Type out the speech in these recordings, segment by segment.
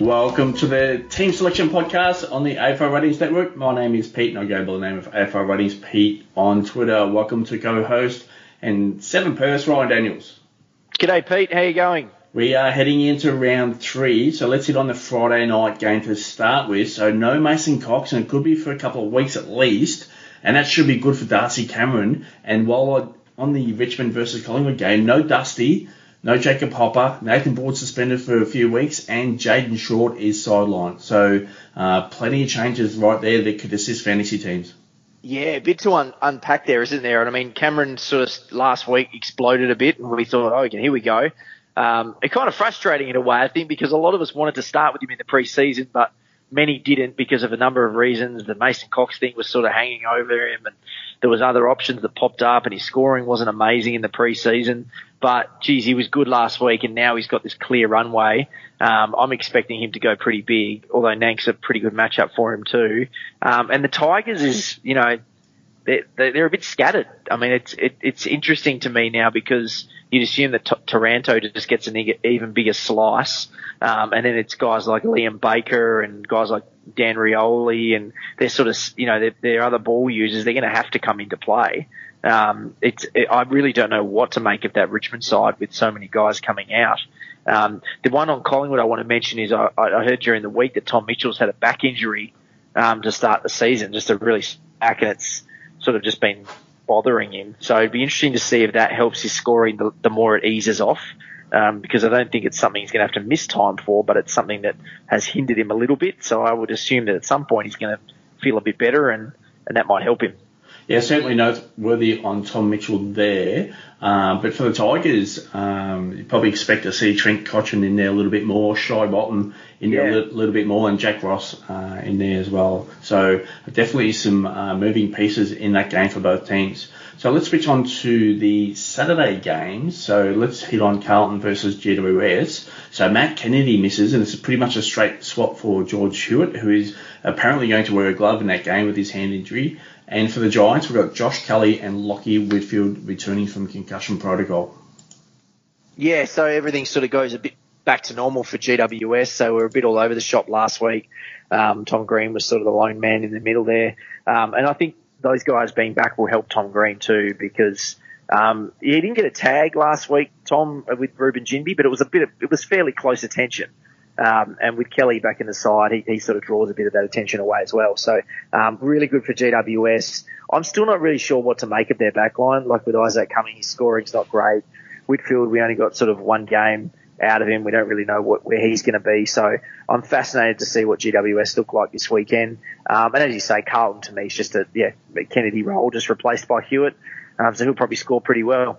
Welcome to the Team Selection Podcast on the AFL Ratings Network. My name is Pete, and I go by the name of AFL Ratings Pete on Twitter. Welcome to co-host and seven purse, Ryan Daniels. G'day, Pete. How you going? We are heading into round three, so let's hit on the Friday night game to start with. So no Mason Cox, and it could be for a couple of weeks at least, and that should be good for Darcy Cameron. And while on the Richmond versus Collingwood game, no Dusty, no Jacob Hopper, Nathan Bourne suspended for a few weeks, and Jaden Short is sidelined. So plenty of changes right there that could assist fantasy teams. Yeah, a bit to unpack there, isn't there? And I mean, Cameron sort of last week exploded a bit, and we thought, oh, okay, here we go. It's kind of frustrating in a way, I think, because a lot of us wanted to start with him in the preseason, but many didn't because of a number of reasons. The Mason Cox thing was sort of hanging over him, and there was other options that popped up, and his scoring wasn't amazing in the preseason. But, geez, he was good last week, and now he's got this clear runway. I'm expecting him to go pretty big, although Nank's a pretty good matchup for him too. And the Tigers is, you know, they're a bit scattered. I mean, it's interesting to me now because you'd assume that Taranto just gets an even bigger slice. And then it's guys like Liam Baker and guys like Dan Rioli, and they're sort of, you know, they're other ball users. They're going to have to come into play. I really don't know what to make of that Richmond side with so many guys coming out. The one on Collingwood I want to mention is I heard during the week that Tom Mitchell's had a back injury to start the season, just a really back, and it's sort of just been bothering him. So it'd be interesting to see if that helps his scoring the more it eases off. Because I don't think it's something he's going to have to miss time for, but it's something that has hindered him a little bit. So I would assume that at some point he's going to feel a bit better, and that might help him. Yeah, certainly noteworthy on Tom Mitchell there. But for the Tigers, you probably expect to see Trent Cotchin in there a little bit more, Shai Bolton in there a little bit more, and Jack Ross in there as well. So definitely some moving pieces in that game for both teams. So let's switch on to the Saturday games. So let's hit on Carlton versus GWS. So Matt Kennedy misses, and it's pretty much a straight swap for George Hewitt, who is apparently going to wear a glove in that game with his hand injury. And for the Giants, we've got Josh Kelly and Lockie Whitfield returning from concussion protocol. Yeah, so everything sort of goes a bit back to normal for GWS. So we're a bit all over the shop last week. Tom Green was sort of the lone man in the middle there. And I think those guys being back will help Tom Green too, because he didn't get a tag last week, Tom, with Ruben Jinby, but it was fairly close attention. And with Kelly back in the side, he sort of draws a bit of that attention away as well. So really good for GWS. I'm still not really sure what to make of their backline. Like with Isaac Cummings, his scoring's not great. Whitfield, we only got sort of one game out of him. We don't really know where he's going to be. So I'm fascinated to see what GWS look like this weekend. And as you say, Carlton to me is just a Kennedy role just replaced by Hewitt. So he'll probably score pretty well.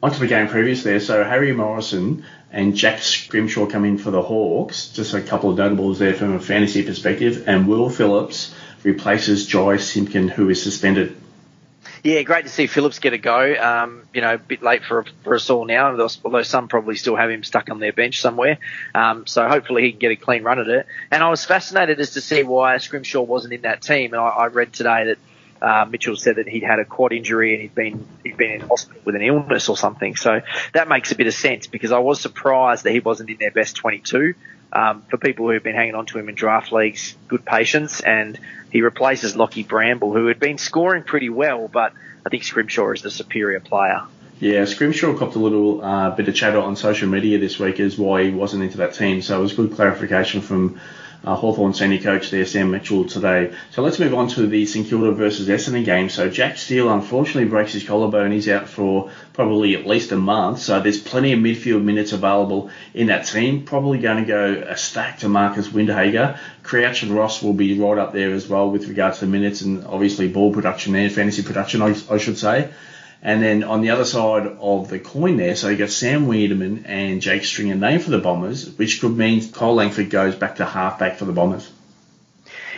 Onto the game previous there, so Harry Morrison and Jack Scrimshaw come in for the Hawks, just a couple of notables there from a fantasy perspective, and Will Phillips replaces Jai Simpkin, who is suspended. Yeah, great to see Phillips get a go, a bit late for us all now, although some probably still have him stuck on their bench somewhere, so hopefully he can get a clean run at it. And I was fascinated as to see why Scrimshaw wasn't in that team, and I read today that Mitchell said that he'd had a quad injury and he'd been in hospital with an illness or something. So that makes a bit of sense, because I was surprised that he wasn't in their best 22. for people who have been hanging on to him in draft leagues, good patience, and he replaces Lockie Bramble, who had been scoring pretty well, but I think Scrimshaw is the superior player. Yeah, Scrimshaw copped a little bit of chatter on social media this week as why he wasn't into that team, so it was good clarification from Hawthorn senior coach there, Sam Mitchell, today. So let's move on to the St Kilda versus Essendon game. So Jack Steele unfortunately breaks his collarbone. He's out for probably at least a month. So there's plenty of midfield minutes available in that team. Probably going to go a stack to Marcus Windhager. Crouch and Ross will be right up there as well with regards to minutes and obviously ball production there, fantasy production, I should say. And then on the other side of the coin there, so you got Sam Wiedemann and Jake Stringer named for the Bombers, which could mean Cole Langford goes back to halfback for the Bombers.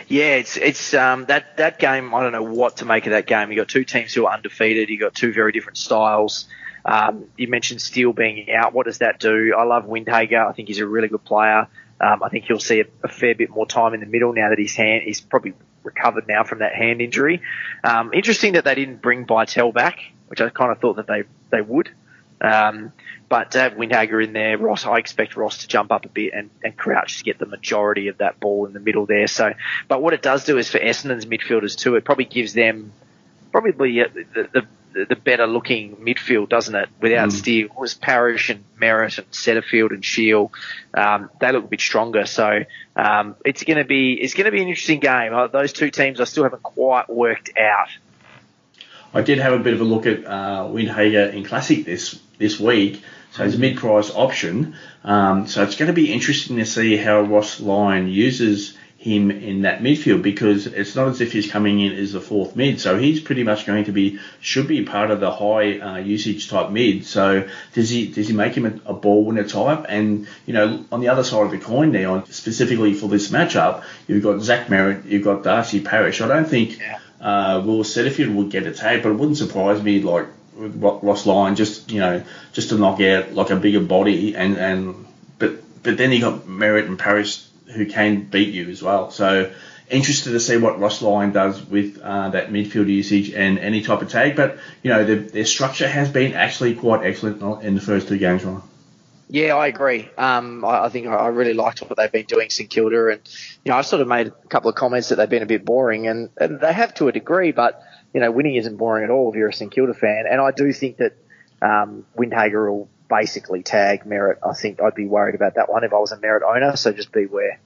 Yeah, it's that game. I don't know what to make of that game. You got two teams who are undefeated. You got two very different styles. You mentioned Steele being out. What does that do? I love Windhager. I think he's a really good player. I think he'll see a fair bit more time in the middle now that his hand is probably recovered now from that hand injury. Interesting that they didn't bring Bytel back, which I kind of thought that they would. But to have Windhager in there, Ross, I expect Ross to jump up a bit and Crouch to get the majority of that ball in the middle there. So, but what it does do is for Essendon's midfielders too, it probably gives them the better looking midfield, doesn't it? Without Steele, it was Parrish and Merritt and Setterfield and Shield. They look a bit stronger. So it's going to be an interesting game. Those two teams I still haven't quite worked out. I did have a bit of a look at Windhager in Classic this week, so it's a mid-price option. So it's going to be interesting to see how Ross Lyon uses him in that midfield, because it's not as if he's coming in as the fourth mid, so he's pretty much should be part of the high usage type mid. So does he make him a ball winner type? And you know, on the other side of the coin now, specifically for this matchup, you've got Zach Merritt, you've got Darcy Parrish. I don't think Will Setterfield would get a tag, but it wouldn't surprise me, like Ross Lyon, just to knock out like a bigger body, but then you got Merritt and Parrish who can beat you as well. So interested to see what Ross Lyon does with that midfield usage and any type of tag. But you know, their structure has been actually quite excellent in the first two games, Ryan. Yeah, I agree. I think I really liked what they've been doing, St Kilda, and you know, I've sort of made a couple of comments that they've been a bit boring, and they have to a degree, but you know, winning isn't boring at all if you're a St Kilda fan. And I do think that Windhager will basically tag Merritt. I think I'd be worried about that one if I was a Merritt owner, so just beware.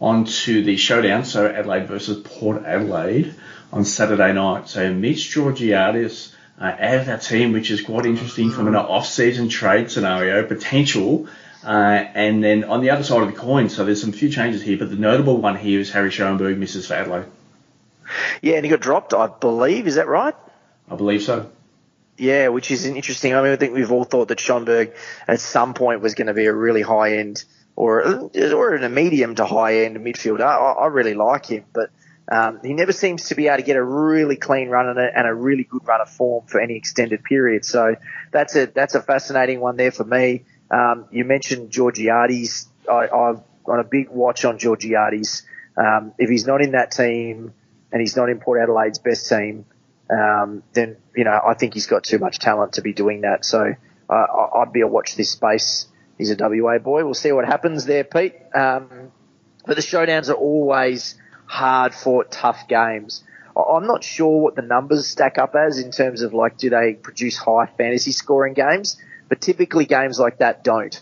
On to the showdown, so Adelaide versus Port Adelaide on Saturday night. So Mitch Georgiadis out of that team, which is quite interesting from an off-season trade scenario potential. And then on the other side of the coin, so there's some few changes here, but the notable one here is Harry Schoenberg misses for Adelaide. Yeah, and he got dropped, I believe. Is that right? I believe so. Yeah, which is interesting. I mean, I think we've all thought that Schoenberg at some point was going to be a really high-end or in a medium to high-end midfielder. I really like him, but he never seems to be able to get a really clean run on it and a really good run of form for any extended period. So that's a fascinating one there for me. You mentioned Georgiades. I've got a big watch on Georgiades. If he's not in that team and he's not in Port Adelaide's best team, then you know, I think he's got too much talent to be doing that. So I'd be a watch this space. He's a WA boy. We'll see what happens there, Pete. But the showdowns are always hard-fought, tough games. I'm not sure what the numbers stack up as in terms of, like, do they produce high fantasy scoring games? But typically games like that don't.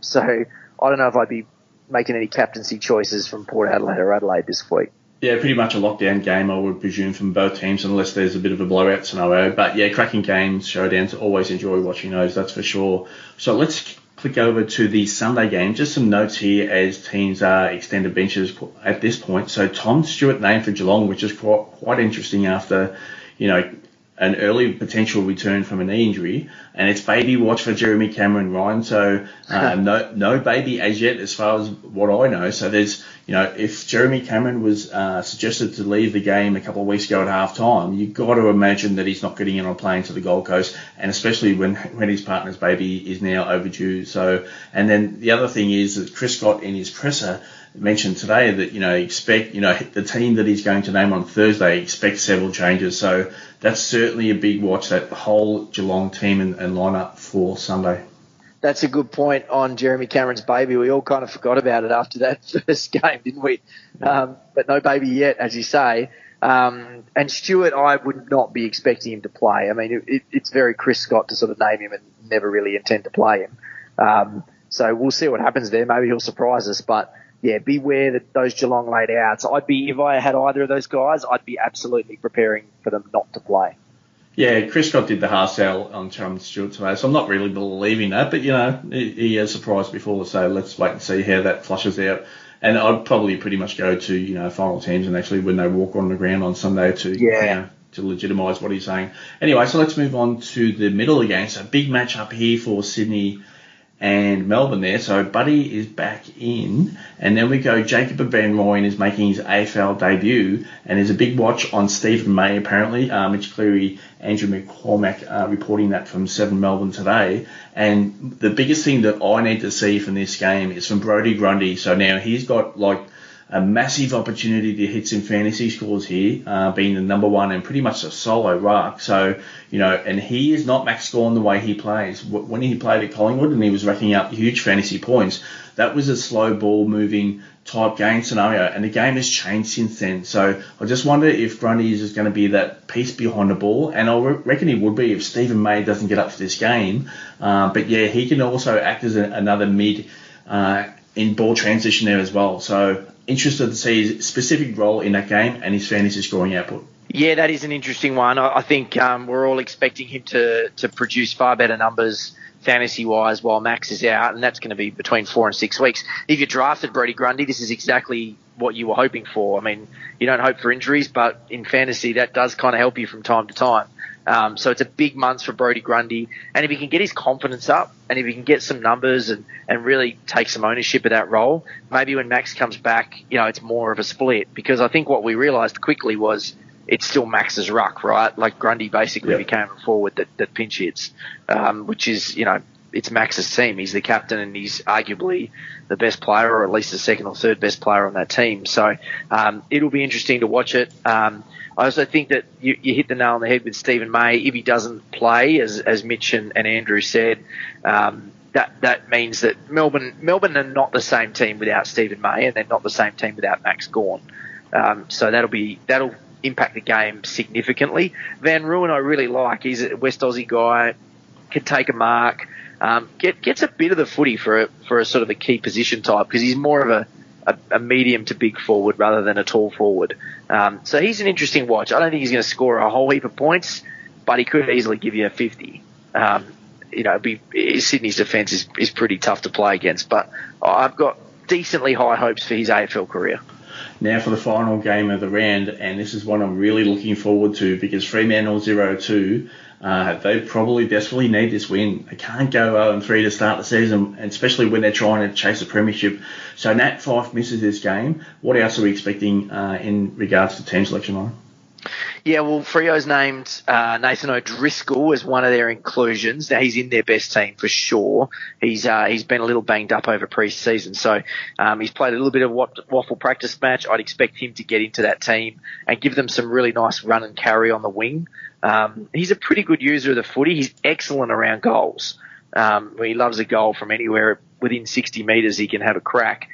So I don't know if I'd be making any captaincy choices from Port Adelaide or Adelaide this week. Yeah, pretty much a lockdown game, I would presume, from both teams, unless there's a bit of a blowout scenario. But, yeah, cracking games, showdowns, always enjoy watching those, that's for sure. So let's click over to the Sunday game. Just some notes here as teams are extended benches at this point. So Tom Stewart named for Geelong, which is quite interesting after, you know, an early potential return from a knee injury. And it's baby watch for Jeremy Cameron, Ryan. So no baby as yet as far as what I know. So there's, you know, if Jeremy Cameron was suggested to leave the game a couple of weeks ago at halftime, you've got to imagine that he's not getting in on playing to the Gold Coast, and especially when his partner's baby is now overdue. So, and then the other thing is that Chris Scott in his presser mentioned today that, you know, expect, you know, the team that he's going to name on Thursday, expect several changes. So that's certainly a big watch, that whole Geelong team and lineup for Sunday. That's a good point on Jeremy Cameron's baby. We all kind of forgot about it after that first game, didn't we? But no baby yet, as you say. And Stewart, I would not be expecting him to play. I mean, it's very Chris Scott to sort of name him and never really intend to play him. So we'll see what happens there. Maybe he'll surprise us. But, yeah, beware that those Geelong late outs. If I had either of those guys, I'd be absolutely preparing for them not to play. Yeah, Chris Scott did the hard sell on Tom Stewart today, so I'm not really believing that. But, you know, he has surprised before, so let's wait and see how that flushes out. And I'd probably pretty much go to, you know, final teams and actually when they walk on the ground on Sunday to legitimise what he's saying. Anyway, so let's move on to the middle of the game. So big match up here for Sydney and Melbourne there. So Buddy is back in. And then we go Jacob Van Rooyen is making his AFL debut. And there's a big watch on Stephen May apparently. Mitch Cleary, Andrew McCormack reporting that from 7 Melbourne today. And the biggest thing that I need to see from this game is from Brodie Grundy. So now he's got like a massive opportunity to hit some fantasy scores here, being the number one and pretty much a solo ruck. So, you know, and he is not max scoring the way he plays. When he played at Collingwood and he was racking up huge fantasy points, that was a slow ball moving type game scenario, and the game has changed since then. So I just wonder if Grundy is just going to be that piece behind the ball, and I reckon he would be if Stephen May doesn't get up for this game. But, yeah, he can also act as another mid in ball transition there as well. So interested to see his specific role in that game and his fantasy scoring output. Yeah, that is an interesting one. I think we're all expecting him to produce far better numbers fantasy-wise while Max is out, and that's going to be between 4 and 6 weeks. If you drafted Brodie Grundy, this is exactly what you were hoping for. I mean, you don't hope for injuries, but in fantasy, that does kind of help you from time to time. So it's a big month for Brodie Grundy. And if he can get his confidence up and if he can get some numbers and really take some ownership of that role, maybe when Max comes back, you know, it's more of a split, because I think what we realised quickly was it's still Max's ruck, right? Like Grundy basically became a forward that pinch hits, which is, you know, it's Max's team. He's the captain and he's arguably the best player, or at least the second or third best player on that team. So it'll be interesting to watch it. I also think that you hit the nail on the head with Stephen May. If he doesn't play, as Mitch and Andrew said, that means that Melbourne are not the same team without Stephen May, and they're not the same team without Max Gawn. So that'll impact the game significantly. Van Rooyen I really like. He's a West Aussie guy, can take a mark, gets a bit of the footy for a sort of a key position type, because he's more of a medium to big forward rather than a tall forward. So he's an interesting watch. I don't think he's going to score a whole heap of points, but he could easily give you a 50. You know, Sydney's defence is pretty tough to play against, but I've got decently high hopes for his AFL career. Now for the final game of the round, and this is one I'm really looking forward to, because Fremantle 0-2, they probably desperately need this win. They can't go 0-3 to start the season, especially when they're trying to chase the premiership. So Nat Fyfe misses this game. What else are we expecting in regards to team selection, Ryan? Yeah, well, Freo's named Nathan O'Driscoll as one of their inclusions. Now, he's in their best team for sure. He's been a little banged up over pre-season, so he's played a little bit of waffle practice match. I'd expect him to get into that team and give them some really nice run and carry on the wing. He's a pretty good user of the footy. He's excellent around goals. He loves a goal from anywhere within 60 metres. He can have a crack.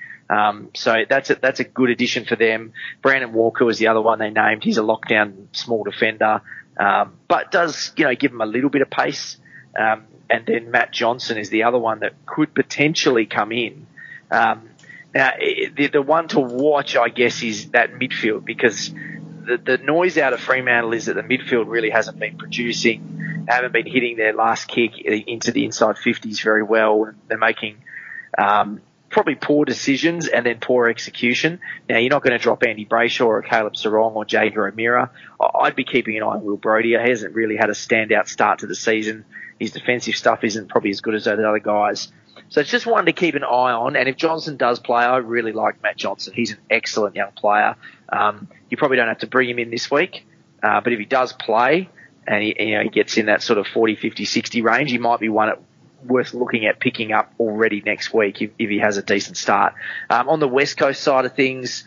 So that's a good addition for them. Brandon Walker was the other one they named. He's a lockdown small defender, but does, you know, give them a little bit of pace. And then Matt Johnson is the other one that could potentially come in. Now the one to watch, I guess, is that midfield, because the noise out of Fremantle is that the midfield really hasn't been producing. They haven't been hitting their last kick into the inside 50s very well. They're making, probably poor decisions and then poor execution. Now, you're not going to drop Andy Brayshaw or Caleb Sarong or Jaden O'Meara. I'd be keeping an eye on Will Brodie. He hasn't really had a standout start to the season. His defensive stuff isn't probably as good as those other guys. So it's just one to keep an eye on. And if Johnson does play, I really like Matt Johnson. He's an excellent young player. You probably don't have to bring him in this week. But if he does play and he gets in that sort of 40, 50, 60 range, he might be one at worth looking at picking up already next week if he has a decent start. On the West Coast side of things,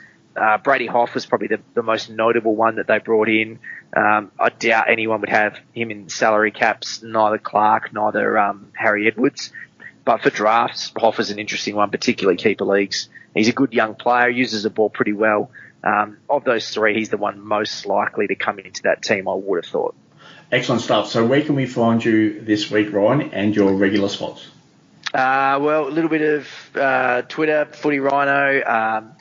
Brady Hoff was probably the most notable one that they brought in. I doubt anyone would have him in salary caps, neither Clark, neither Harry Edwards. But for drafts, Hoffa's an interesting one, particularly keeper leagues. He's a good young player, uses the ball pretty well. Of those three, he's the one most likely to come into that team, I would have thought. Excellent stuff. So where can we find you this week, Ryan, and your regular spots? Well, a little bit of Twitter, Footy Rhino,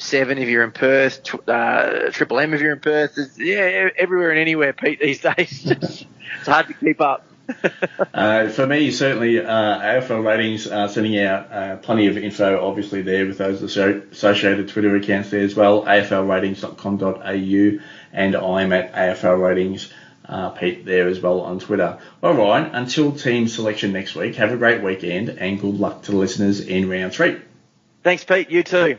Seven if you're in Perth, Triple M if you're in Perth. Yeah, everywhere and anywhere, Pete, these days. It's hard to keep up. For me, certainly AFL Ratings sending out plenty of info, obviously, there with those associated Twitter accounts there as well, aflratings.com.au, and I'm at AFL Ratings, Pete, there as well on Twitter. Well, Ryan, until team selection next week, have a great weekend and good luck to the listeners in round 3. Thanks, Pete. You too.